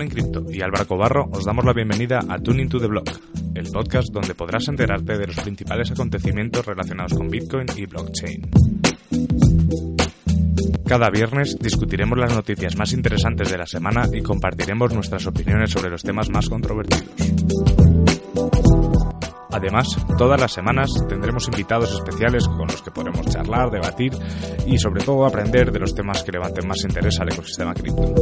Juan en Cripto y Álvaro Cobarro os damos la bienvenida a Tune into The Block, el podcast donde podrás enterarte de los principales acontecimientos relacionados con Bitcoin y blockchain. Cada viernes discutiremos las noticias más interesantes de la semana y compartiremos nuestras opiniones sobre los temas más controvertidos. Además, todas las semanas tendremos invitados especiales con los que podremos charlar, debatir y sobre todo aprender de los temas que levanten más interés al ecosistema cripto.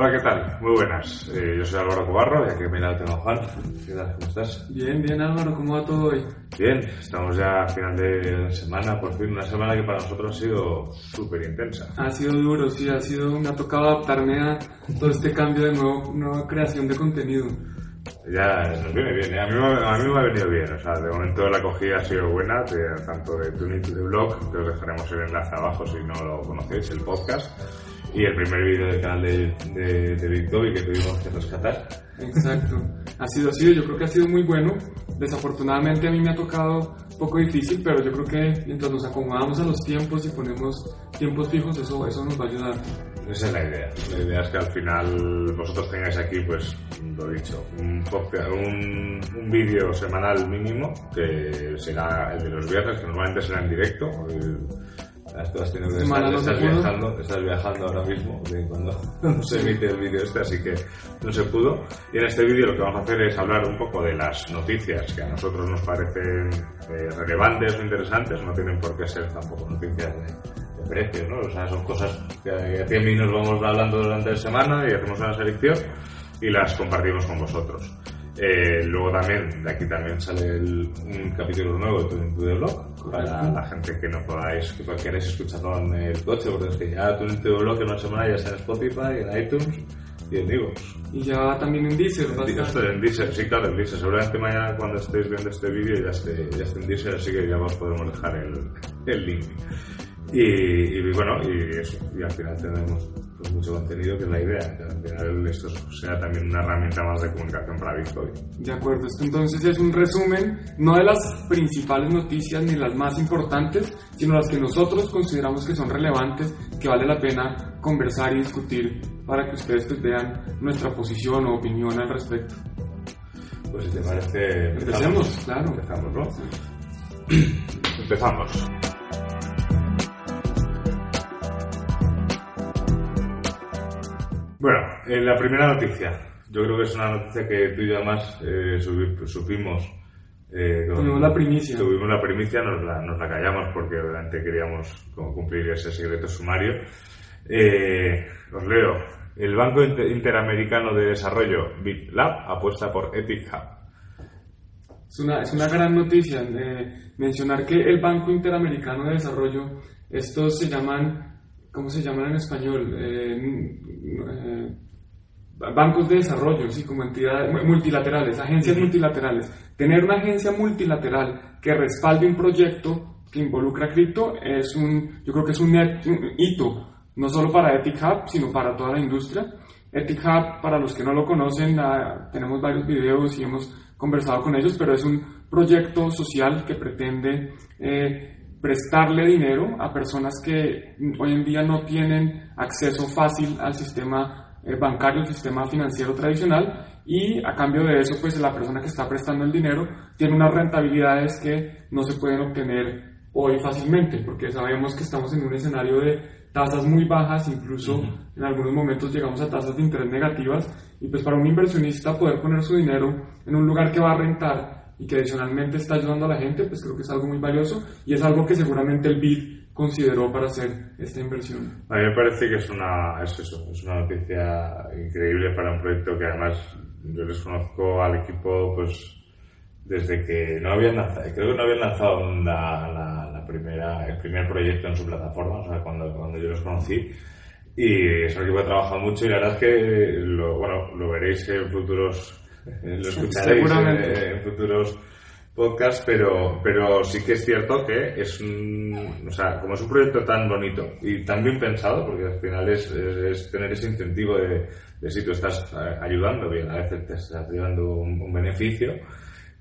Hola, ¿qué tal? Muy buenas. Yo soy Álvaro Cobarro y aquí me da el tema Juan. ¿Qué tal? ¿Cómo estás? Bien, bien Álvaro, ¿cómo va todo hoy? Bien, estamos ya a final de la semana, por fin, una semana que para nosotros ha sido súper intensa. Ha sido duro, sí, me ha tocado adaptarme a todo este cambio de nueva creación de contenido. Ya, nos viene bien, ¿eh? A mí me ha venido bien, o sea, de momento la acogida ha sido buena, tanto de Tune into The Block, que os dejaremos el enlace abajo si no lo conocéis, el podcast. Y el primer vídeo del canal de Bitcobie que tuvimos que rescatar. Exacto. Ha sido, yo creo que ha sido muy bueno. Desafortunadamente a mí me ha tocado un poco difícil, pero yo creo que mientras nos acomodamos a los tiempos y ponemos tiempos fijos, eso nos va a ayudar. Esa es la idea. La idea es que al final vosotros tengáis aquí, pues, lo dicho, un vídeo semanal mínimo, que será el de los viernes, que normalmente será en directo. Estás viajando ahora mismo de cuando se emite el vídeo así que no se pudo. Y en este vídeo lo que vamos a hacer es hablar un poco de las noticias que a nosotros nos parecen relevantes o interesantes. No tienen por qué ser tampoco noticias de precio, ¿no? O sea, son cosas que a 100 minutos vamos hablando durante la semana y hacemos una selección y las compartimos con vosotros. Luego también, de aquí también sale un capítulo nuevo de Tune into The Block para la gente que no podáis, que queréis escucharlo en el coche, porque es que ya Tune into The Block en una semana ya está en Spotify, en iTunes y en Evox. Y ya también en Deezer, en Deezer, sí, claro, en Deezer. Seguramente mañana cuando estéis viendo este vídeo ya esté en Deezer, así que ya os podemos dejar el link. Y bueno, y eso, y al final tenemos pues, mucho contenido, que es la idea, que al final esto sea también una herramienta más de comunicación para Bitcoin. De acuerdo, esto entonces es un resumen, no de las principales noticias ni las más importantes, sino las que nosotros consideramos que son relevantes, que vale la pena conversar y discutir para que ustedes pues, vean nuestra posición o opinión al respecto. Pues si te parece, empezamos, claro. Empezamos, ¿no? Sí. Empezamos. Bueno, la primera noticia, yo creo que es una noticia que tú y yo además supimos. Tuvimos la primicia, nos la callamos porque obviamente queríamos como cumplir ese secreto sumario. Os leo, el Banco Interamericano de Desarrollo, BID Lab, apuesta por EthicHub. Es una gran noticia, mencionar que el Banco Interamericano de Desarrollo, estos se llaman... ¿Cómo se llaman en español? Bancos de desarrollo, sí, como entidades multilaterales, agencias multilaterales. Tener una agencia multilateral que respalde un proyecto que involucra cripto es yo creo que es un hito, no solo para EthicHub, sino para toda la industria. EthicHub, para los que no lo conocen, tenemos varios videos y hemos conversado con ellos, pero es un proyecto social que pretende... prestarle dinero a personas que hoy en día no tienen acceso fácil al sistema bancario, al sistema financiero tradicional, y a cambio de eso, pues la persona que está prestando el dinero tiene unas rentabilidades que no se pueden obtener hoy fácilmente, porque sabemos que estamos en un escenario de tasas muy bajas, incluso en algunos momentos llegamos a tasas de interés negativas, y pues para un inversionista poder poner su dinero en un lugar que va a rentar y que adicionalmente está ayudando a la gente, pues creo que es algo muy valioso y es algo que seguramente el BID consideró para hacer esta inversión. A mí me parece que es una noticia increíble para un proyecto que además yo les conozco al equipo pues desde que no habían lanzado el primer proyecto en su plataforma, o sea, cuando yo los conocí. Y es un equipo que trabaja mucho y la verdad es que lo veréis en futuros... Lo escucharéis en futuros podcasts, pero sí que es cierto que como es un proyecto tan bonito y tan bien pensado, porque al final es tener ese incentivo de si tú estás ayudando bien, a veces te estás llevando un beneficio,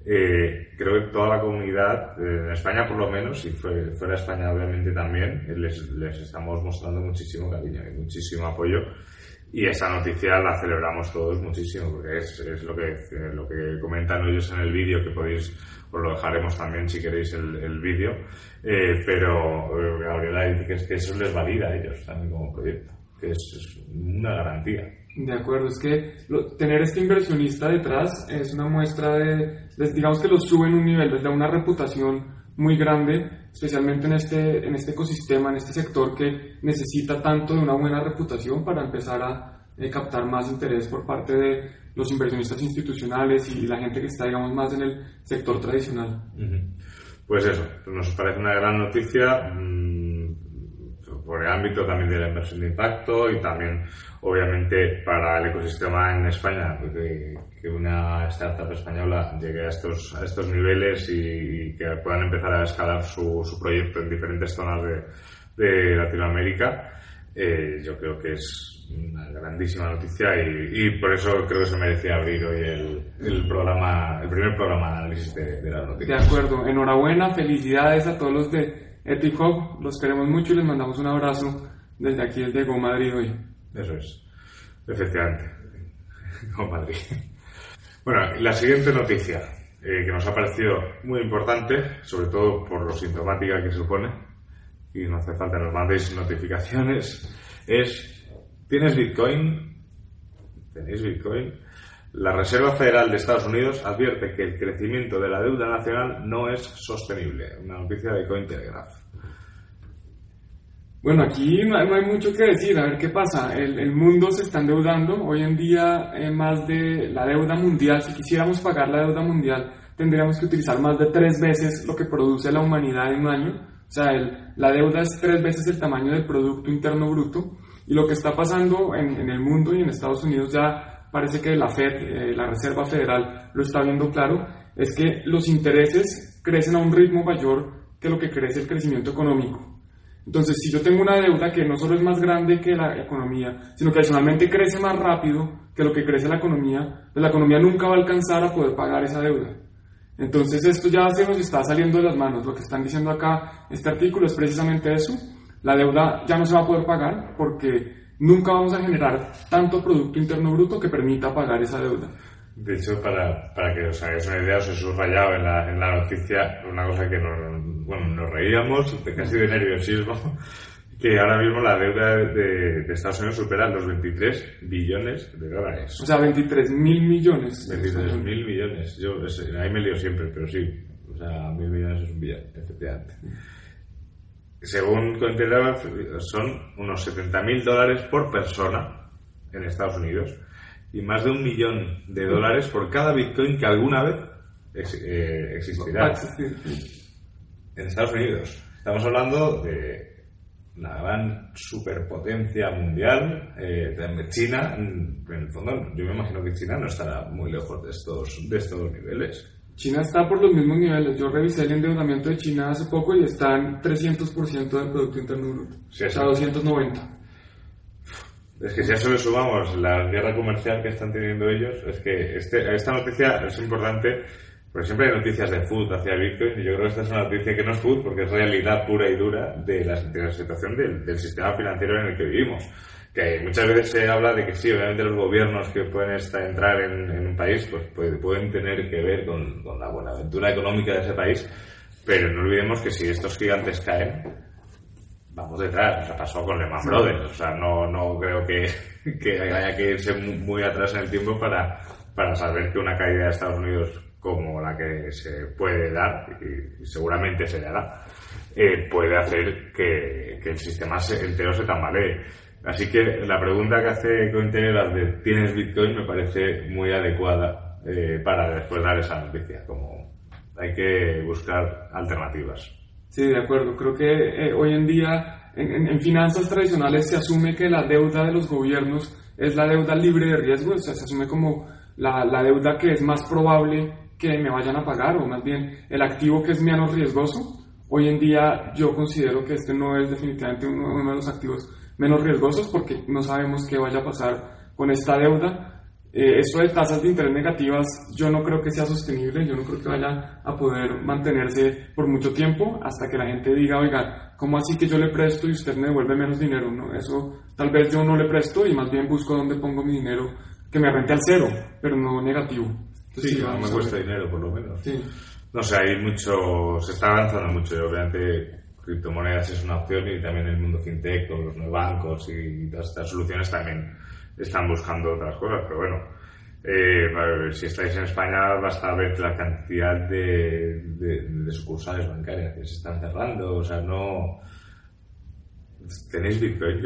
Creo que toda la comunidad, en España por lo menos, y fuera de España obviamente también, les estamos mostrando muchísimo cariño y muchísimo apoyo. Y esa noticia la celebramos todos muchísimo, porque es lo que comentan ellos en el vídeo, que podéis, os lo dejaremos también si queréis el vídeo, pero Gabriela dice que eso les valida a ellos también como proyecto, que es una garantía. De acuerdo, es que tener este inversionista detrás es una muestra de, digamos que los suben un nivel, les da una reputación muy grande, especialmente en este ecosistema, en este sector que necesita tanto de una buena reputación para empezar a captar más interés por parte de los inversionistas institucionales y la gente que está, digamos, más en el sector tradicional. Pues eso, nos parece una gran noticia por el ámbito también de la inversión de impacto y también, obviamente, para el ecosistema en España, que una startup española llegue a estos niveles y que puedan empezar a escalar su proyecto en diferentes zonas de Latinoamérica. Yo creo que es una grandísima noticia y por eso creo que se merecía abrir hoy el primer programa de análisis de las noticias. De acuerdo, enhorabuena, felicidades a todos los de EthicHub, los queremos mucho y les mandamos un abrazo desde aquí, desde Go Madrid hoy. Eso es, efectivamente, Go Madrid. Bueno, la siguiente noticia que nos ha parecido muy importante, sobre todo por lo sintomática que supone, y no hace falta que nos mandéis notificaciones, es: ¿tenéis Bitcoin? La Reserva Federal de Estados Unidos advierte que el crecimiento de la deuda nacional no es sostenible. Una noticia de Cointelegraph. Bueno, aquí no hay mucho que decir. A ver qué pasa. El mundo se está endeudando. Hoy en día, más de la deuda mundial, si quisiéramos pagar la deuda mundial, tendríamos que utilizar más de 3 veces lo que produce la humanidad en un año. O sea, la deuda es 3 veces el tamaño del Producto Interno Bruto. Y lo que está pasando en el mundo y en Estados Unidos ya... Parece que la Fed, la Reserva Federal, lo está viendo claro, es que los intereses crecen a un ritmo mayor que lo que crece el crecimiento económico. Entonces, si yo tengo una deuda que no solo es más grande que la economía, sino que adicionalmente crece más rápido que lo que crece la economía, pues la economía nunca va a alcanzar a poder pagar esa deuda. Entonces, esto ya se nos está saliendo de las manos. Lo que están diciendo acá, este artículo, es precisamente eso. La deuda ya no se va a poder pagar porque... nunca vamos a generar tanto Producto Interno Bruto que permita pagar esa deuda. De hecho, para que os hagáis una idea, os he subrayado en la noticia una cosa que nos reíamos casi de nerviosismo, que ahora mismo la deuda de Estados Unidos supera los $23 billones. O sea, 23.000 millones. 23.000 millones. Yo ahí me lío siempre, pero sí. O sea, 1.000 millones es un billón, efectivamente. Según Cointelegraph, son unos $70.000 por persona en Estados Unidos y más de $1 millón por cada Bitcoin que alguna vez existirá. En Estados Unidos. Estamos hablando de una gran superpotencia mundial, China. En el fondo, yo me imagino que China no estará muy lejos de estos niveles. China está por los mismos niveles. Yo revisé el endeudamiento de China hace poco y está en 300% del Producto Interno Bruto. Sí, o sea, 290. Es que si a eso le sumamos la guerra comercial que están teniendo ellos, es que esta noticia es importante, porque siempre hay noticias de FUD hacia Bitcoin, y yo creo que esta es una noticia que no es FUD, porque es realidad pura y dura de la situación del sistema financiero en el que vivimos. Que muchas veces se habla de que sí, obviamente los gobiernos que pueden entrar en un país pues pueden tener que ver con la buenaventura económica de ese país, pero no olvidemos que si estos gigantes caen, vamos detrás. O sea, pasó con Lehman Brothers. O sea, no creo que haya que irse muy atrás en el tiempo para saber que una caída de Estados Unidos como la que se puede dar, y seguramente se dará, puede hacer que el sistema entero se tambalee. Así que la pregunta que hace Cointelegraph de ¿tienes Bitcoin? Me parece muy adecuada para después dar esa noticia, como hay que buscar alternativas. Sí, de acuerdo. Creo que hoy en día en finanzas tradicionales se asume que la deuda de los gobiernos es la deuda libre de riesgo, o sea, se asume como la deuda que es más probable que me vayan a pagar, o más bien el activo que es menos riesgoso. Hoy en día yo considero que este no es definitivamente uno de los activos menos riesgosos, porque no sabemos qué vaya a pasar con esta deuda. Esto de tasas de interés negativas yo no creo que sea sostenible, yo no creo que vaya a poder mantenerse por mucho tiempo hasta que la gente diga, oiga, ¿cómo así que yo le presto y usted me devuelve menos dinero? No, eso tal vez yo no le presto y más bien busco dónde pongo mi dinero que me rente al cero, pero no negativo. Entonces, sí, no me cuesta dinero por lo menos. Sí. No sé, hay mucho, se está avanzando mucho y obviamente criptomonedas es una opción y también el mundo fintech con los nuevos bancos y todas estas soluciones también están buscando otras cosas, pero bueno, si estáis en España basta ver la cantidad de sucursales bancarias que se están cerrando, o sea, no... ¿Tenéis Bitcoin?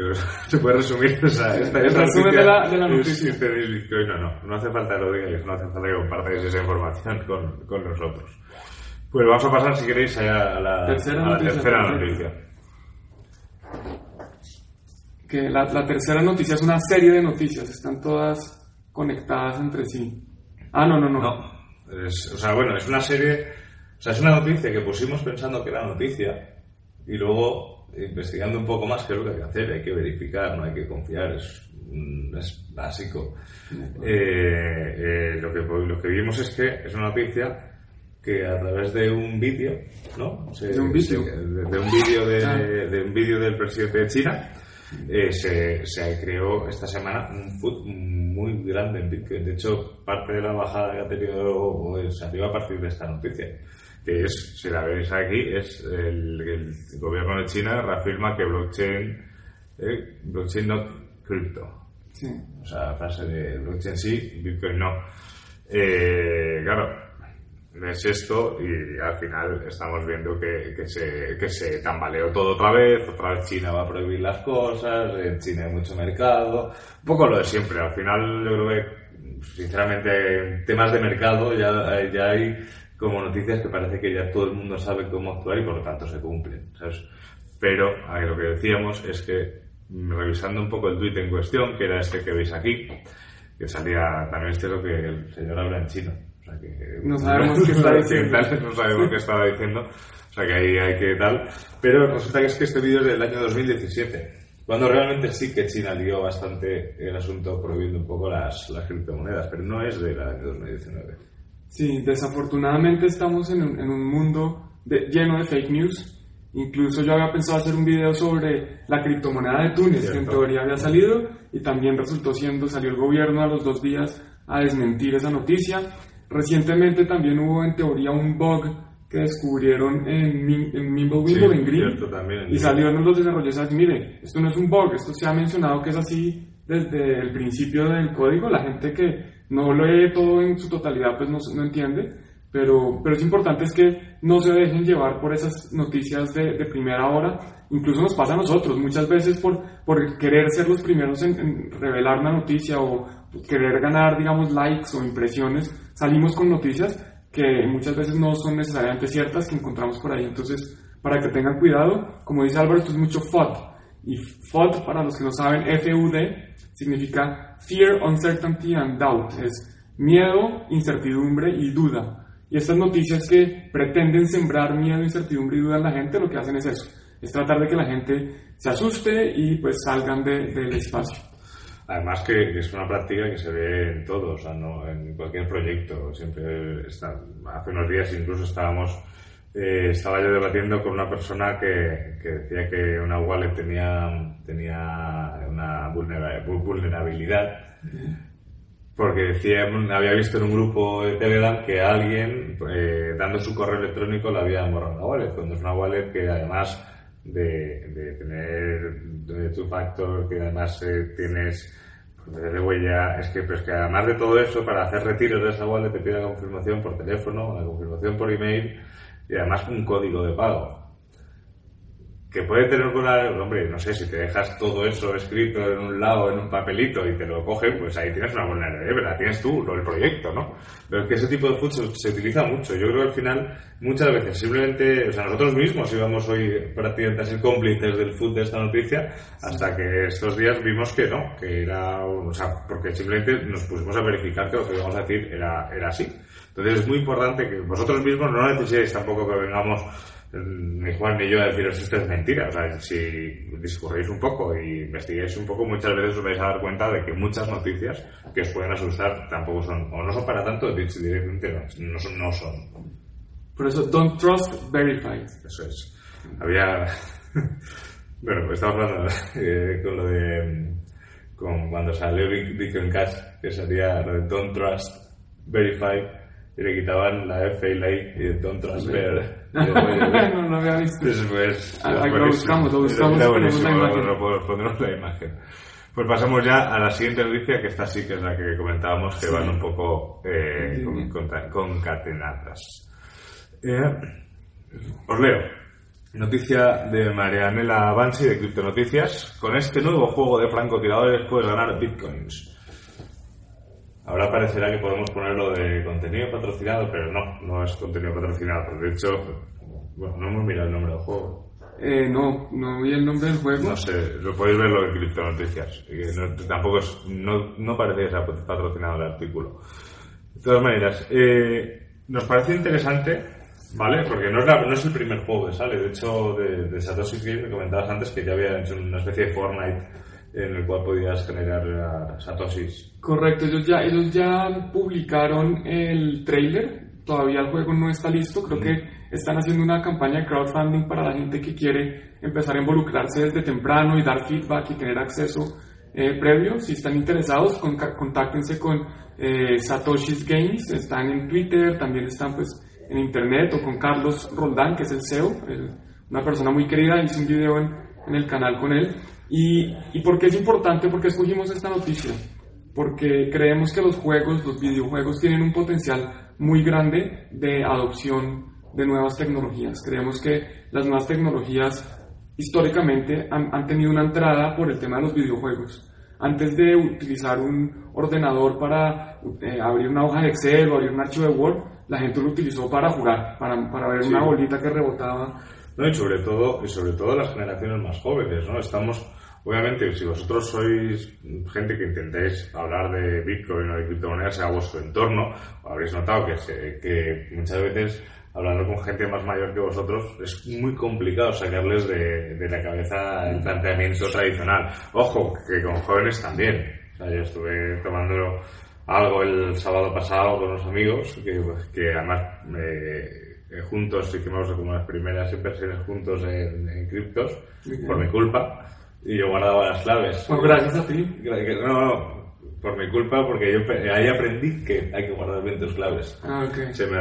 ¿Se puede resumir? O sea, esta resumen de la noticia. ¿Tenéis Bitcoin? No hace falta que lo digáis, no hace falta que compartáis esa información con nosotros. Pues vamos a pasar, si queréis, a la tercera noticia. Que la tercera noticia es una serie de noticias, están todas conectadas entre sí. No. Es una serie, es una noticia que pusimos pensando que era noticia y luego investigando un poco más, que es lo que hay que hacer, hay que verificar, no hay que confiar, es básico. Lo que vimos es que es una noticia que a través de un vídeo, ¿no? De un vídeo del presidente de China. Se creó esta semana un FUD muy grande en Bitcoin. De hecho, parte de la bajada que ha tenido salió a partir de esta noticia, que es, si la veis aquí, es el gobierno de China reafirma que blockchain not crypto. Sí. O sea, frase de blockchain sí, Bitcoin no. Claro, es esto y al final estamos viendo que se tambaleó todo otra vez China va a prohibir las cosas, en China hay mucho mercado, un poco lo de siempre. Al final yo creo que sinceramente en temas de mercado ya hay como noticias que parece que ya todo el mundo sabe cómo actuar y por lo tanto se cumplen, ¿sabes? Pero lo que decíamos es que revisando un poco el tuit en cuestión, que era este que veis aquí, que salía también este, lo que el señor habla en chino. O sea que no sabemos qué está diciendo. No sabemos qué estaba diciendo. O sea que ahí hay que tal. Pero resulta que es que este vídeo es del año 2017, cuando realmente sí que China lió bastante el asunto prohibiendo un poco las criptomonedas, pero no es del año 2019. Sí, desafortunadamente estamos en un mundo lleno de fake news. Incluso yo había pensado hacer un video sobre la criptomoneda de Túnez, que en teoría había salido, y también salió el gobierno a los 2 días a desmentir esa noticia. Recientemente también hubo en teoría un bug que descubrieron en Mimblewimble, sí, en Green, y salieron los desarrolladores a decir, mire, esto no es un bug, esto se ha mencionado que es así desde el principio del código. La gente que no lee todo en su totalidad pues no entiende, pero es importante es que no se dejen llevar por esas noticias de primera hora. Incluso nos pasa a nosotros muchas veces por querer ser los primeros en revelar una noticia o querer ganar, digamos, likes o impresiones. Salimos con noticias que muchas veces no son necesariamente ciertas que encontramos por ahí. Entonces, para que tengan cuidado, como dice Álvaro, esto es mucho FUD. Y FUD, para los que no saben, FUD, significa Fear, Uncertainty and Doubt. Es miedo, incertidumbre y duda. Y estas noticias que pretenden sembrar miedo, incertidumbre y duda en la gente, lo que hacen es eso, es tratar de que la gente se asuste y pues salgan del espacio. Además que es una práctica que se ve en todo, o sea, ¿no? En cualquier proyecto. Siempre hace unos días incluso estaba yo debatiendo con una persona que decía que una wallet tenía una vulnerabilidad. Porque había visto en un grupo de Telegram que alguien, dando su correo electrónico, le había borrado la wallet, cuando es una wallet que además de tener tu factor, que además tienes de huella, es que además de todo eso, para hacer retiros de esa wallet te pide la confirmación por teléfono, la confirmación por email y además un código de pago. Que puede tener hombre, no sé, si te dejas todo eso escrito en un lado, en un papelito, y te lo cogen, pues ahí tienes una vulnerabilidad, pero la tienes tú, no el proyecto, ¿no? Pero es que ese tipo de FUD se utiliza mucho. Yo creo que al final, muchas veces, simplemente, nosotros mismos íbamos hoy prácticamente a ser cómplices del FUD de esta noticia, hasta que estos días vimos que no, que era, porque simplemente nos pusimos a verificar que lo que íbamos a decir era así. Entonces es muy importante que vosotros mismos no necesitéis tampoco que vengamos ni Juan ni yo a deciros esto es mentira. O sea, si discurréis un poco y investiguéis un poco, muchas veces os vais a dar cuenta de que muchas noticias que os pueden asustar tampoco son, o no son para tanto, directamente no son. Por eso, don't trust, verify. Eso es. Había... bueno, estaba hablando con lo de... con cuando salió Bitcoin Cash, que salía lo de don't trust, verify, y le quitaban la F y la I, y don't trust, ver. No lo había visto. Después... Lo buscamos. Pondremos la imagen. Pues pasamos ya a la siguiente noticia, que esta sí que es la que comentábamos, que van un poco concatenadas. Os leo noticia de Marianela Bansi de Criptonoticias. Con este nuevo juego de francotiradores puedes ganar bitcoins. Ahora parecerá que podemos ponerlo de contenido patrocinado, pero no es contenido patrocinado. De hecho, bueno, no hemos mirado el nombre del juego. No vi el nombre del juego. No sé, lo podéis verlo en Criptonoticias. No parece que sea patrocinado el artículo. De todas maneras, nos parece interesante, ¿vale? Porque no es el primer juego que sale. De hecho, de Satoshi's Games me comentabas antes que ya había hecho una especie de Fortnite en el cual podías generar a Satoshis. Correcto, ellos ya publicaron el trailer. Todavía el juego no está listo. Creo que están haciendo una campaña de crowdfunding para la gente que quiere empezar a involucrarse desde temprano y dar feedback y tener acceso previo. Si están interesados, contáctense con Satoshi's Games. Están en Twitter, también están en internet, o con Carlos Roldán, que es el CEO, una persona muy querida. Hice un video en el canal con él. ¿Y por qué es importante? ¿Por qué escogimos esta noticia? Porque creemos que los videojuegos tienen un potencial muy grande de adopción de nuevas tecnologías. Creemos que las nuevas tecnologías históricamente han tenido una entrada por el tema de los videojuegos. Antes de utilizar un ordenador para abrir una hoja de Excel o abrir un archivo de Word, la gente lo utilizó para jugar, para ver una bolita que rebotaba. No, y sobre todo las generaciones más jóvenes, ¿no? Estamos, obviamente, si vosotros sois gente que intentáis hablar de Bitcoin o de criptomonedas a vuestro entorno, habréis notado que muchas veces, hablando con gente más mayor que vosotros, es muy complicado sacarles de la cabeza el planteamiento tradicional. Ojo, que con jóvenes también. O sea, yo estuve tomando algo el sábado pasado con unos amigos, que además juntos hicimos como las primeras inversiones juntos en criptos, por mi culpa, y yo guardaba las claves. Pues gracias a ti. No. Por mi culpa, porque yo ahí aprendí que hay que guardar bien tus claves. Ah, okay. Se me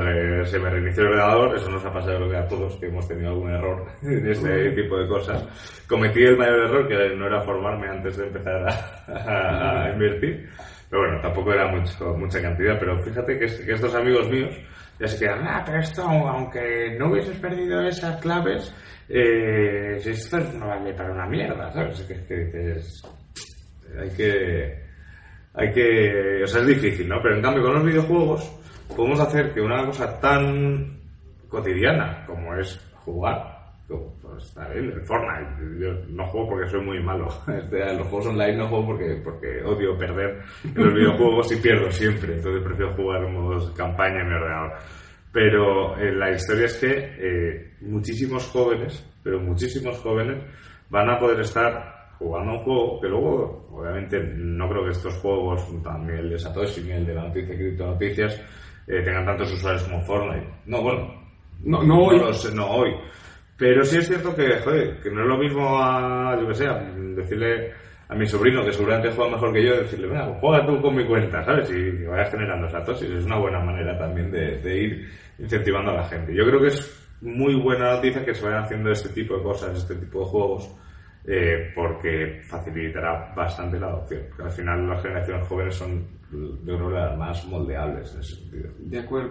reinició el ordenador. Eso nos ha pasado a todos, que hemos tenido algún error en este tipo de cosas. Cometí el mayor error, que no era formarme antes de empezar a invertir. Pero bueno, tampoco era mucha cantidad. Pero fíjate que estos amigos míos ya se quedan, pero esto, aunque no hubieses perdido esas claves, esto no vale para una mierda, ¿sabes? Hay que... O sea, es difícil, ¿no? Pero en cambio, con los videojuegos podemos hacer que una cosa tan cotidiana como es jugar, pues está bien, el Fortnite. Yo no juego porque soy muy malo. Los juegos online no juego porque odio perder en los videojuegos y pierdo siempre. Entonces prefiero jugar en modos campaña en mi ordenador. Pero la historia es que muchísimos jóvenes van a poder estar jugando a un juego que luego, obviamente, no creo que estos juegos, ni el de Satoshi ni el de la noticia de Criptonoticias, tengan tantos usuarios como Fortnite. No hoy. Pero sí es cierto que, joder, que no es lo mismo a, yo que sé, decirle a mi sobrino, que seguramente juega mejor que yo, decirle, venga, pues juega tú con mi cuenta, ¿sabes? Y vayas generando Satoshi. Es una buena manera también de ir incentivando a la gente. Yo creo que es muy buena noticia que se vayan haciendo este tipo de cosas, este tipo de juegos, porque facilitará bastante la adopción. Porque al final las generaciones jóvenes son, yo creo, las más moldeables en ese sentido. De acuerdo.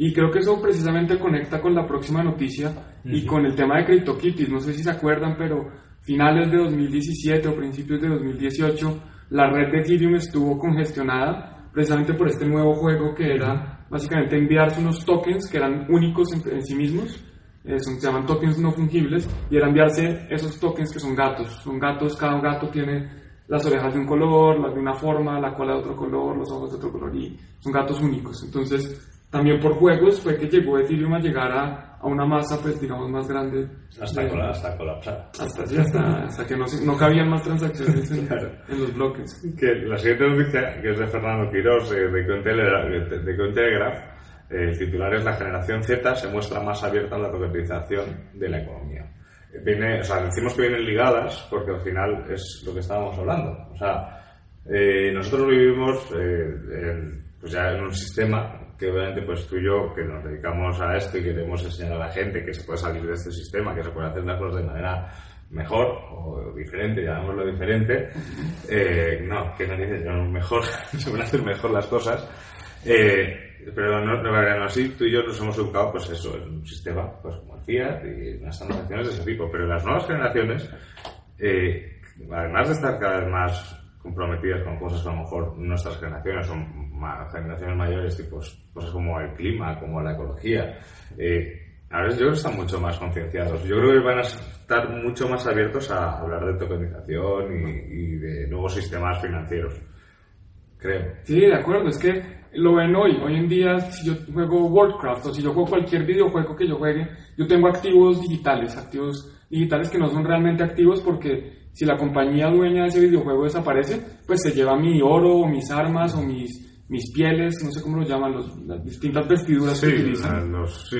Y creo que eso precisamente conecta con la próxima noticia y con el tema de CryptoKitties. No sé si se acuerdan, pero finales de 2017 o principios de 2018 la red de Ethereum estuvo congestionada precisamente por este nuevo juego, que era básicamente enviarse unos tokens que eran únicos en sí mismos. Se llaman tokens no fungibles, y era enviarse esos tokens que son gatos, cada gato tiene las orejas de un color, las de una forma, la cola de otro color, los ojos de otro color, y son gatos únicos. Entonces También por juegos fue que llegó Ethereum a llegar a una masa, pues digamos, más grande. Hasta colapsar. Hasta que no cabían más transacciones claro, en los bloques. Que la siguiente noticia, que es de Fernando Quirós, de Cointelegraph, el titular es: la generación Z se muestra más abierta a la toquetización de la economía. Viene, o sea, decimos que vienen ligadas porque al final es lo que estábamos hablando. O sea, nosotros vivimos pues ya en un sistema que obviamente pues tú y yo, que nos dedicamos a esto y queremos enseñar a la gente que se puede salir de este sistema, que se puede hacer las cosas de manera mejor o diferente, llamémoslo diferente, mejor, se pueden hacer mejor las cosas, pero no así. Tú y yo nos hemos educado pues eso, en un sistema pues como el fiat y unas transacciones de ese tipo, pero las nuevas generaciones, además de estar cada vez más comprometidas con cosas que a lo mejor nuestras generaciones son generaciones mayores, tipo cosas como el clima, como la ecología, a veces yo creo que están mucho más concienciados. Yo creo que van a estar mucho más abiertos a hablar de tokenización y de nuevos sistemas financieros, creo. Sí, de acuerdo, es que lo ven hoy en día. Si yo juego WorldCraft o si yo juego cualquier videojuego que yo juegue, yo tengo activos digitales que no son realmente activos, porque si la compañía dueña de ese videojuego desaparece, pues se lleva mi oro o mis armas o mis pieles, no sé cómo lo llaman, las distintas vestiduras que utilizan. Los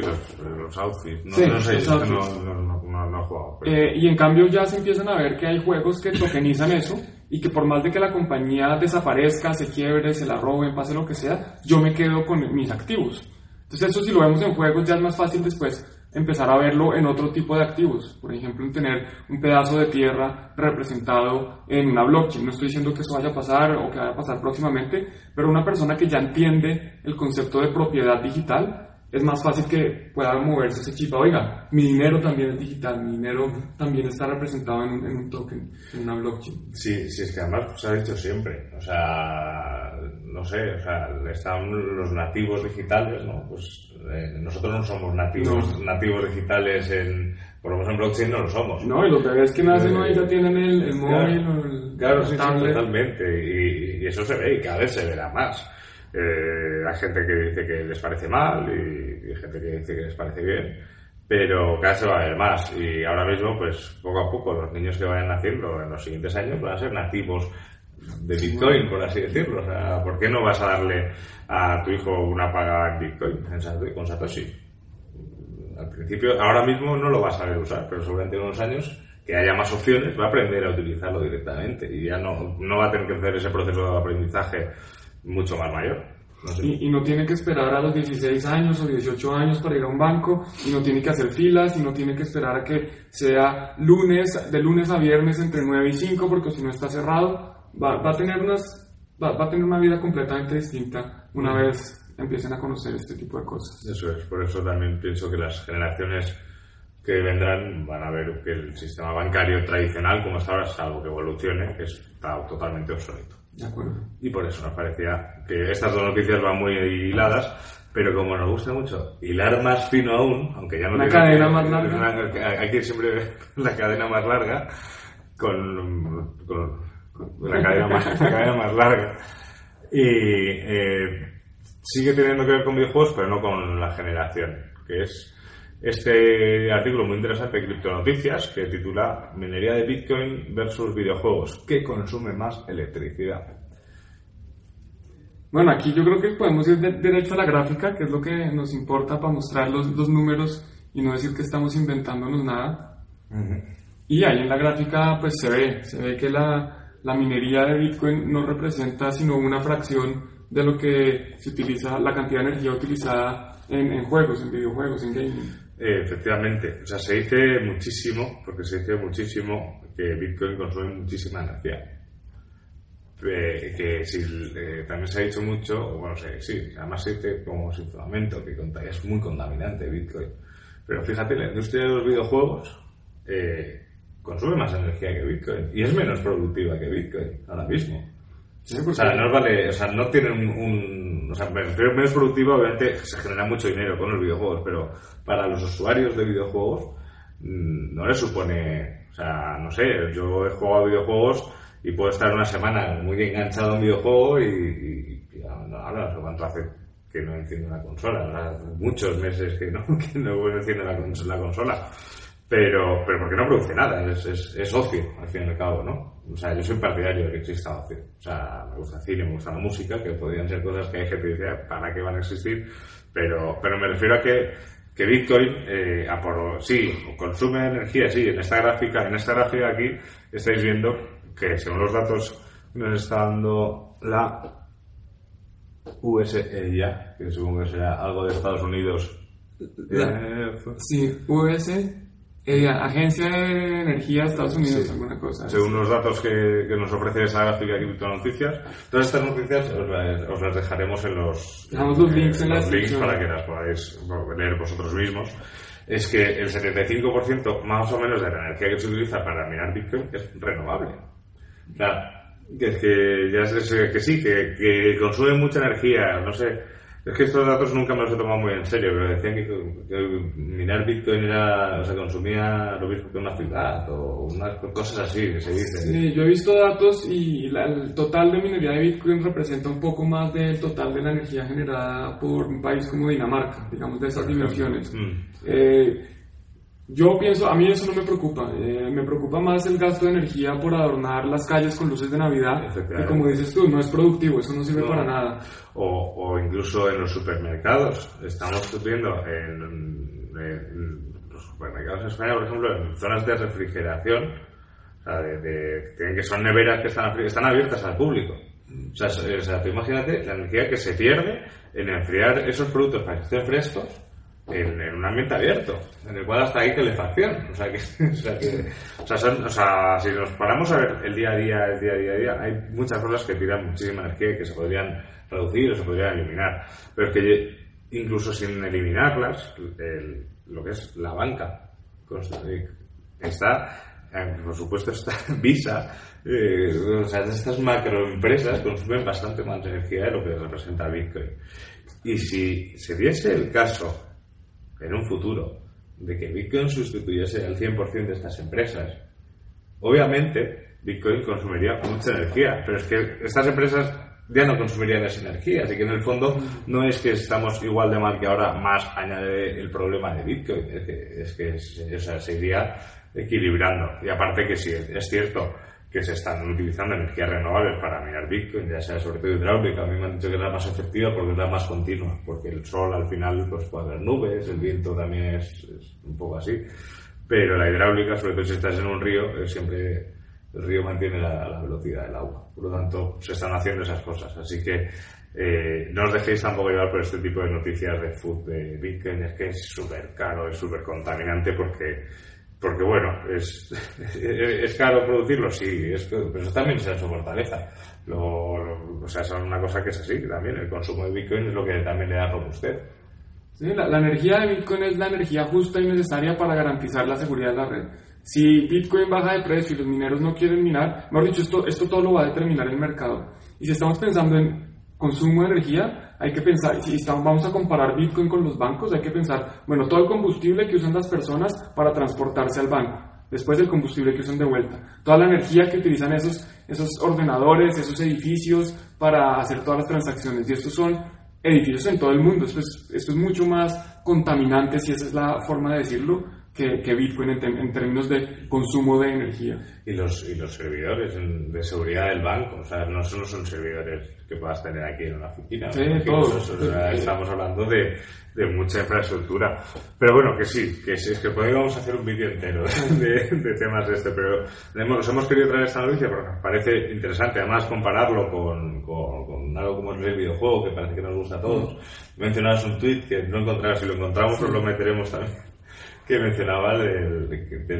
outfits. No he jugado. Pero... y en cambio ya se empiezan a ver que hay juegos que tokenizan eso, y que por más de que la compañía desaparezca, se quiebre, se la roben, pase lo que sea, yo me quedo con mis activos. Entonces eso, si lo vemos en juegos, ya es más fácil después empezar a verlo en otro tipo de activos, por ejemplo en tener un pedazo de tierra representado en una blockchain. No estoy diciendo que eso vaya a pasar o que vaya a pasar próximamente, pero una persona que ya entiende el concepto de propiedad digital, es más fácil que pueda moverse ese chip. Oiga, mi dinero también es digital, mi dinero también está representado en un token, en una blockchain. Sí, es que además se ha dicho siempre, o sea, no sé, o sea, están los nativos digitales, ¿no? Pues nosotros no somos nativos digitales en, por lo menos en blockchain no lo somos. No, y los bebés que nacen hoy ya tienen el móvil o el... Claro, sí, totalmente, y eso se ve, y cada vez se verá más. Hay gente que dice que les parece mal y gente que dice que les parece bien, pero cada vez se va a ver más, y ahora mismo pues poco a poco los niños que vayan naciendo en los siguientes años van a ser nativos de Bitcoin, por así decirlo. O sea, ¿por qué no vas a darle a tu hijo una paga en Bitcoin con Satoshi? Al principio, ahora mismo no lo vas a saber usar, pero seguramente en unos años que haya más opciones va a aprender a utilizarlo directamente y ya no va a tener que hacer ese proceso de aprendizaje mucho más mayor. No sé. Y no tiene que esperar a los 16 años o 18 años para ir a un banco, y no tiene que hacer filas, y no tiene que esperar a que sea de lunes a viernes entre 9 y 5, porque si no está cerrado. Va a tener una vida completamente distinta una vez empiecen a conocer este tipo de cosas. Eso es, por eso también pienso que las generaciones que vendrán van a ver que el sistema bancario tradicional, como está ahora, salvo que evolucione, está totalmente obsoleto. De acuerdo. Y por eso nos parecía que estas dos noticias van muy hiladas, pero como nos gusta mucho hilar más fino aún, aunque ya no tiene... Una cadena más larga. Hay que ir siempre la cadena más larga con la cadena más larga. Y sigue teniendo que ver con videojuegos, pero no con la generación, que es este artículo muy interesante de Criptonoticias, que titula "Minería de Bitcoin versus videojuegos, ¿qué consume más electricidad?". Bueno, aquí yo creo que podemos ir derecho a la gráfica, que es lo que nos importa para mostrar los números y no decir que estamos inventándonos nada. Uh-huh. Y ahí en la gráfica pues se ve que la minería de Bitcoin no representa sino una fracción de lo que se utiliza, la cantidad de energía utilizada en juegos, en videojuegos, en gaming. Efectivamente, o sea, se dice muchísimo que Bitcoin consume muchísima energía, también se ha dicho mucho, además se dice como sin fundamento que es muy contaminante Bitcoin, pero fíjate, la industria de los videojuegos consume más energía que Bitcoin y es menos productiva que Bitcoin ahora mismo. Sí, o sea, no tienen menos productiva, obviamente se genera mucho dinero con los videojuegos, pero para los usuarios de videojuegos no les supone, yo he jugado videojuegos y puedo estar una semana muy enganchado a un videojuego y ahora no sé cuánto hace que que no enciendo la consola. Habrá muchos meses que no voy enciendo la consola. Pero porque no produce nada, es ocio, al fin y al cabo, ¿no? O sea, yo soy partidario de que exista ocio. O sea, me gusta el cine, me gusta la música, que podrían ser cosas que hay gente que dice, ¿para qué van a existir? Pero me refiero a que Bitcoin, sí, consume energía, sí. En esta gráfica aquí estáis viendo que, según los datos que nos está dando la USEIA, que supongo que será algo de Estados Unidos. Sí, USEIA. Agencia de Energía de Estados Unidos, sí. Alguna cosa. Según los datos que nos ofrece esa gráfica de criptonoticias, todas estas noticias os las dejaremos en los links, para que las podáis leer vosotros mismos. Es que el 75% más o menos de la energía que se utiliza para minar Bitcoin es renovable. O sea, que consume mucha energía, no sé. Es que estos datos nunca me los he tomado muy en serio, pero decían que minar Bitcoin consumía lo mismo que una ciudad o unas cosas así que se dicen. Sí, yo he visto datos y el total de minería de Bitcoin representa un poco más del total de la energía generada por un país como Dinamarca, digamos, de esas dimensiones. Yo pienso, a mí eso no me preocupa, me preocupa más el gasto de energía por adornar las calles con luces de Navidad, que como dices tú, no es productivo, eso no sirve para nada. O incluso en los supermercados, estamos viendo en los supermercados en España, por ejemplo, en zonas de refrigeración, o sea, que son neveras que están abiertas al público. O sea, tú imagínate la energía que se pierde en enfriar esos productos para que estén frescos, en un ambiente abierto, en el cual hasta hay calefacción, si nos paramos a ver el día a día, hay muchas cosas que tiran muchísima energía y que se podrían reducir o se podrían eliminar, pero es que incluso sin eliminarlas, lo que es la banca está, por supuesto está Visa, estas macroempresas consumen bastante más energía de lo que representa Bitcoin, y si se diese el caso en un futuro, de que Bitcoin sustituyese al 100% de estas empresas, obviamente Bitcoin consumiría mucha energía, pero es que estas empresas ya no consumirían esa energía, así que en el fondo no es que estamos igual de mal que ahora, más añade el problema de Bitcoin, es que se iría equilibrando. Y aparte que sí, es cierto que se están utilizando energías renovables para minar Bitcoin, ya sea sobre todo hidráulica. A mí me han dicho que es la más efectiva porque es la más continua, porque el sol al final pues puede haber nubes, el viento también es un poco así, pero la hidráulica, sobre todo si estás en un río, siempre el río mantiene la velocidad del agua, por lo tanto se están haciendo esas cosas, así que no os dejéis tampoco llevar por este tipo de noticias de food de Bitcoin, es que es súper caro, es súper contaminante porque bueno, es caro producirlo, sí, pero eso también es su fortaleza. Es una cosa que es así, también el consumo de Bitcoin es lo que también le da robustez. Sí, la energía de Bitcoin es la energía justa y necesaria para garantizar la seguridad de la red. Si Bitcoin baja de precio y los mineros no quieren minar, mejor dicho, esto todo lo va a determinar el mercado. Y si estamos pensando en consumo de energía, hay que pensar, si vamos a comparar Bitcoin con los bancos, hay que pensar, bueno, todo el combustible que usan las personas para transportarse al banco, después el combustible que usan de vuelta, toda la energía que utilizan esos ordenadores, esos edificios para hacer todas las transacciones, y estos son edificios en todo el mundo, esto es mucho más contaminante, si esa es la forma de decirlo, que Bitcoin en términos de consumo de energía. Y los servidores de seguridad del banco, o sea, no solo son servidores que puedas tener aquí en una oficina. Sí, todos. Estamos hablando de mucha infraestructura. Pero bueno, que sí, que es que podríamos hacer un vídeo entero de temas de esto, pero hemos querido traer esta noticia porque nos parece interesante, además compararlo con algo como es el videojuego, que parece que nos gusta a todos. Mencionabas un tweet que no encontrabas, si lo encontramos, pues lo meteremos también. Que mencionaba del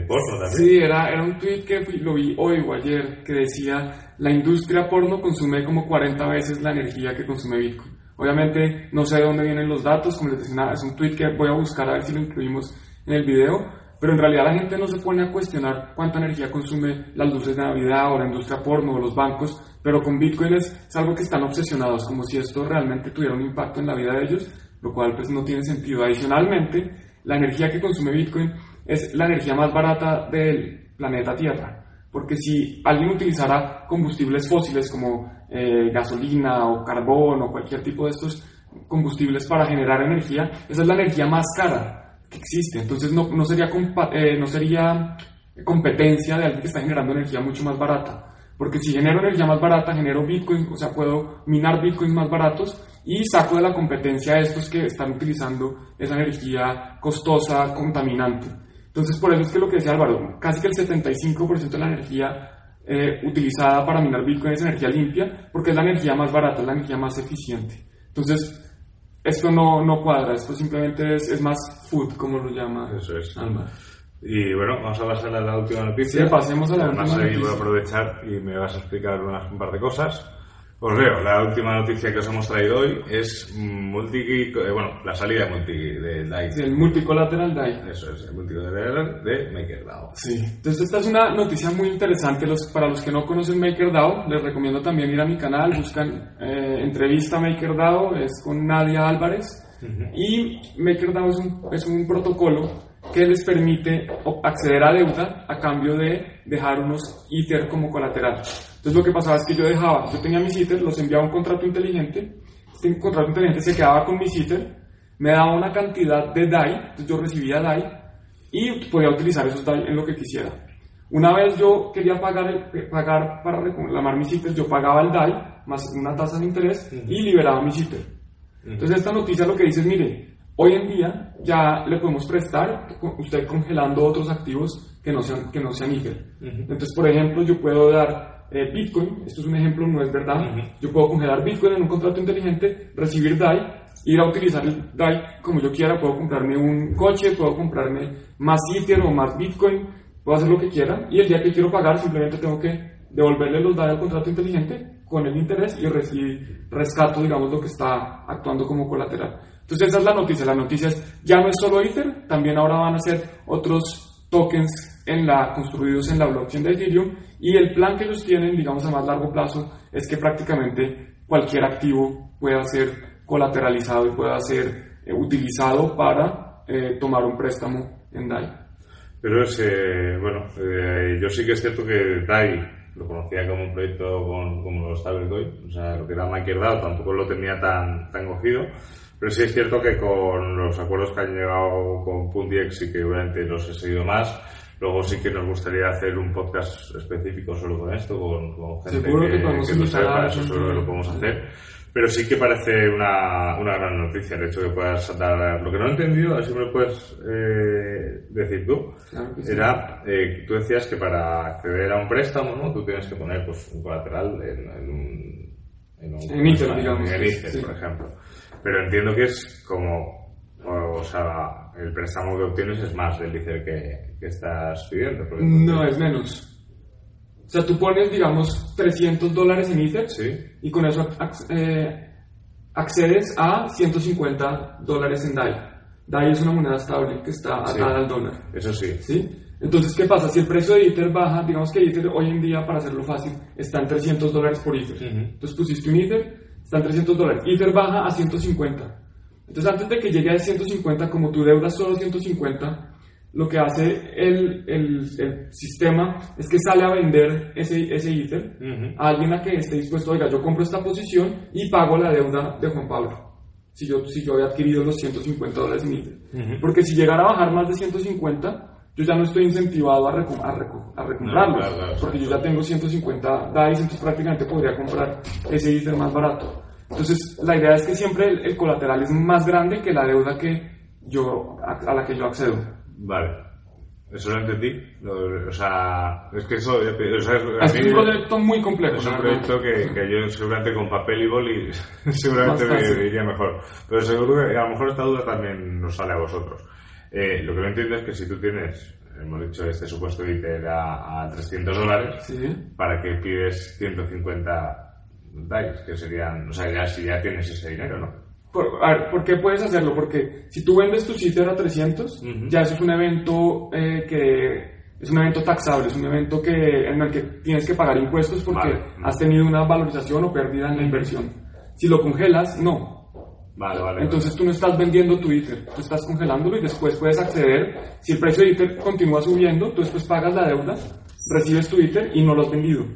porno también. Sí, era un tweet que lo vi hoy o ayer, que decía, la industria porno consume como 40 veces la energía que consume Bitcoin. Obviamente, no sé de dónde vienen los datos, como les decía, es un tweet que voy a buscar a ver si lo incluimos en el video, pero en realidad la gente no se pone a cuestionar cuánta energía consume las luces de Navidad o la industria porno o los bancos, pero con Bitcoin es algo que están obsesionados, como si esto realmente tuviera un impacto en la vida de ellos, lo cual pues no tiene sentido. Adicionalmente, la energía que consume Bitcoin es la energía más barata del planeta Tierra, porque si alguien utilizara combustibles fósiles como gasolina o carbón o cualquier tipo de estos combustibles para generar energía, esa es la energía más cara que existe. Entonces no sería competencia de alguien que está generando energía mucho más barata, porque si genero energía más barata, genero bitcoins, o sea, puedo minar bitcoins más baratos y saco de la competencia a estos que están utilizando esa energía costosa, contaminante. Entonces, por eso es que lo que decía Álvaro, casi que el 75% de la energía utilizada para minar bitcoin es energía limpia, porque es la energía más barata, es la energía más eficiente. Entonces, esto no cuadra, esto simplemente es más food, como lo llama. Eso es. Álvaro. Y bueno, vamos a pasar a la última noticia. Sí, pasemos a la última noticia. Voy a aprovechar y me vas a explicar un par de cosas. Os leo, la última noticia que os hemos traído hoy es la salida de DAI. Sí, el Multicollateral DAI. Eso es, el Multicollateral de MakerDAO. Sí, entonces esta es una noticia muy interesante. Para los que no conocen MakerDAO, les recomiendo también ir a mi canal, buscan entrevista MakerDAO, es con Nadia Álvarez. Uh-huh. Y MakerDAO es un protocolo que les permite acceder a deuda a cambio de dejar unos Ether como colateral. Entonces lo que pasaba es que yo tenía mis Ether, los enviaba a un contrato inteligente, este contrato inteligente se quedaba con mis Ether, me daba una cantidad de DAI, entonces yo recibía DAI y podía utilizar esos DAI en lo que quisiera. Una vez yo quería pagar para reclamar mis Ether, yo pagaba el DAI más una tasa de interés, uh-huh, y liberaba mis Ether. Uh-huh. Entonces esta noticia lo que dice es, mire, hoy en día ya le podemos prestar, usted congelando otros activos que no sean Ether. Uh-huh. Entonces, por ejemplo, yo puedo dar Bitcoin, esto es un ejemplo, no es verdad, uh-huh, yo puedo congelar Bitcoin en un contrato inteligente, recibir DAI, ir a utilizar el DAI como yo quiera, puedo comprarme un coche, puedo comprarme más Ether o más Bitcoin, puedo hacer lo que quiera, y el día que quiero pagar simplemente tengo que devolverle los DAI al contrato inteligente con el interés y rescato, digamos, lo que está actuando como colateral. Entonces esa es la noticia. La noticia es, ya no es solo Ether, también ahora van a ser otros tokens construidos en la blockchain de Ethereum, y el plan que ellos tienen, digamos, a más largo plazo, es que prácticamente cualquier activo pueda ser colateralizado y pueda ser utilizado para tomar un préstamo en DAI. Pero yo sí que es cierto que DAI lo conocía como un proyecto como los stablecoin, o sea, lo que era MakerDAO tampoco lo tenía tan cogido. Pero sí es cierto que con los acuerdos que han llegado con Pundiex y que obviamente los he seguido más, luego sí que nos gustaría hacer un podcast específico solo con esto, con gente que no sabe para eso, solo lo podemos hacer. Pero sí que parece una gran noticia el hecho de que puedas dar... Lo que no he entendido, a ver si me lo puedes decir tú, claro que sí. Era, tú decías que para acceder a un préstamo, ¿no?, tú tienes que poner un colateral en Ether, digamos. En Ether, sí, por ejemplo. Pero entiendo que es como, el préstamo que obtienes es más del Ether que estás pidiendo. No, es menos. O sea, tú pones, digamos, $300 en Ether, sí, y con eso accedes a $150 en DAI. DAI es una moneda estable que está atada, sí, al dólar. Eso sí. ¿Sí? Entonces, ¿qué pasa? Si el precio de Ether baja, digamos que Ether hoy en día, para hacerlo fácil, está en $300 por Ether. Uh-huh. Entonces pusiste un Ether, está en $300. Ether baja a 150. Entonces, antes de que llegue a 150, como tu deuda es solo 150, lo que hace el sistema es que sale a vender ese Ether, uh-huh, a alguien a que esté dispuesto, oiga, yo compro esta posición y pago la deuda de Juan Pablo, si yo he adquadquirido los $150 en Ether. Uh-huh. Porque si llegara a bajar más de 150, yo ya no estoy incentivado a recomprarlo, no, claro, porque yo ya tengo 150 DAI, entonces prácticamente podría comprar ese Ether más barato. Entonces, la idea es que siempre el colateral es más grande que la deuda a la que yo accedo. Vale, eso lo entendí. O sea, es que eso... es un proyecto muy complejo. Es un proyecto que yo seguramente con papel y boli seguramente me iría mejor. Pero seguro que a lo mejor esta duda también nos sale a vosotros. Lo que no entiendo es que si tú tienes, hemos dicho, este supuesto Ether a $300, ¿sí?, ¿para qué pides 150 DAI? Que serían, ya si ya tienes ese dinero, ¿no? ¿Por qué puedes hacerlo? Porque si tú vendes tu Ether a 300, uh-huh, ya eso es un evento que es un evento taxable, es un evento en el que tienes que pagar impuestos porque, vale, has tenido una valorización o pérdida en la inversión. Si lo congelas, no. Vale. Entonces tú no estás vendiendo tu Ether, tú estás congelándolo y después puedes acceder. Si el precio de Ether continúa subiendo, tú después pagas la deuda, recibes tu Ether y no lo has vendido.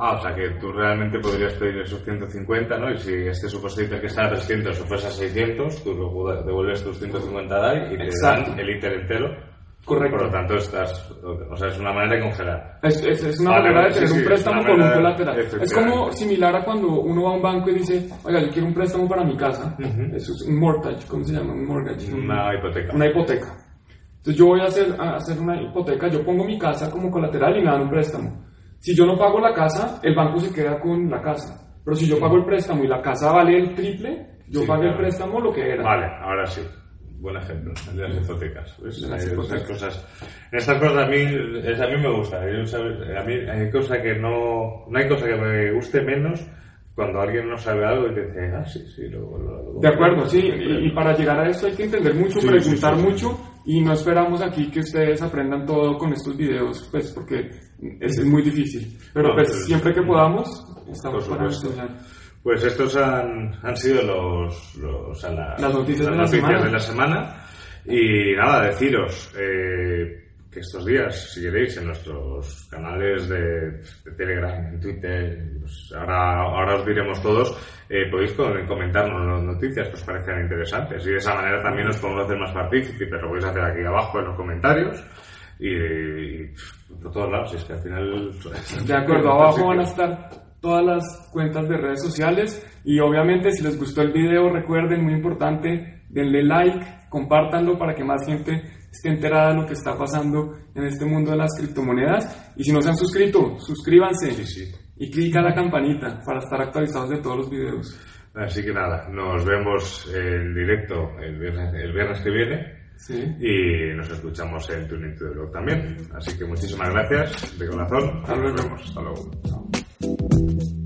Ah, o sea que tú realmente podrías pedir esos 150, ¿no? Y si este supositorio que está a 300 se fuese a 600, tú luego devuelves tus 150 DAI y te dan el Ether entero. Correcto. Por lo tanto, estás... O sea, es una manera de congelar. Es una manera de tener un préstamo con un colateral. Es como similar a cuando uno va a un banco y dice, oiga, yo quiero un préstamo para mi casa. Uh-huh. Eso es un mortgage, ¿cómo se llama? Un mortgage. Una hipoteca. Una hipoteca. Entonces yo voy a hacer una hipoteca, yo pongo mi casa como colateral y me dan un préstamo. Si yo no pago la casa, el banco se queda con la casa. Pero si yo pago el préstamo y la casa vale el triple, yo pagué el préstamo lo que era. Vale, ahora sí. Buen ejemplo, el de las hipotecas. Pues, las hipotecas. Estas cosas a mí me gusta. A mí hay cosa que no hay cosa que me guste menos cuando alguien no sabe algo y te dice, ah, sí, lo de acuerdo, sí. Y para llegar a esto hay que entender mucho, preguntar mucho. Y no esperamos aquí que ustedes aprendan todo con estos videos, pues porque es muy difícil. Pero pues siempre que podamos, estamos para estudiar. Pues estos han sido las noticias de la semana. Y nada, deciros que estos días, si queréis, en nuestros canales de Telegram, en Twitter, pues ahora os diremos todos, podéis comentarnos las noticias que os parezcan interesantes y de esa manera también os podemos hacer más partícipes, lo podéis hacer aquí abajo en los comentarios y por todos lados, es que al final... De acuerdo, abajo van a estar todas las cuentas de redes sociales y obviamente si les gustó el video, recuerden, muy importante, denle like, compártanlo para que más gente esté enterada de lo que está pasando en este mundo de las criptomonedas. Y si no se han suscrito, suscríbanse y clica la campanita para estar actualizados de todos los videos. Así que nada, nos vemos en directo el viernes que viene. Sí. Y nos escuchamos en Tune into The Block también. Así que muchísimas gracias de corazón. Hasta luego. Nos vemos. Hasta luego. Chao.